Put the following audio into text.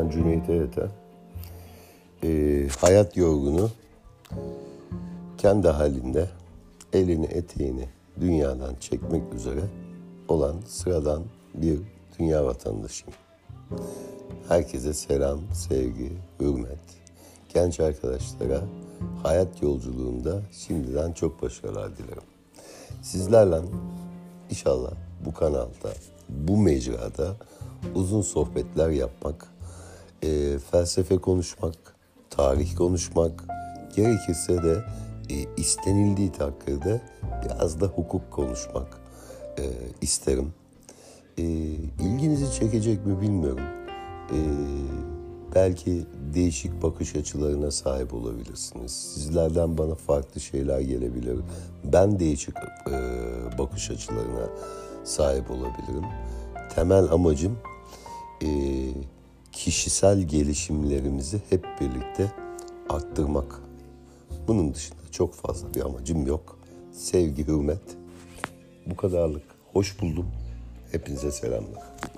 Ben Cüneyt Eleter. Hayat yorgunu kendi halinde elini eteğini dünyadan çekmek üzere olan sıradan bir dünya vatandaşıyım. Herkese selam, sevgi, hürmet. Genç arkadaşlara hayat yolculuğunda şimdiden çok başarılar dilerim. Sizlerle inşallah bu kanalda, bu mecrada uzun sohbetler yapmak, felsefe konuşmak, tarih konuşmak, gerekirse de istenildiği takdirde biraz da hukuk konuşmak isterim. İlginizi çekecek mi bilmiyorum. Belki değişik bakış açılarına sahip olabilirsiniz. Sizlerden bana farklı şeyler gelebilir. Ben değişik bakış açılarına sahip olabilirim. Temel amacım kişisel gelişimlerimizi hep birlikte arttırmak. Bunun dışında çok fazla bir amacım yok. Sevgi, hürmet. Bu kadarlık. Hoş buldum. Hepinize selamlar.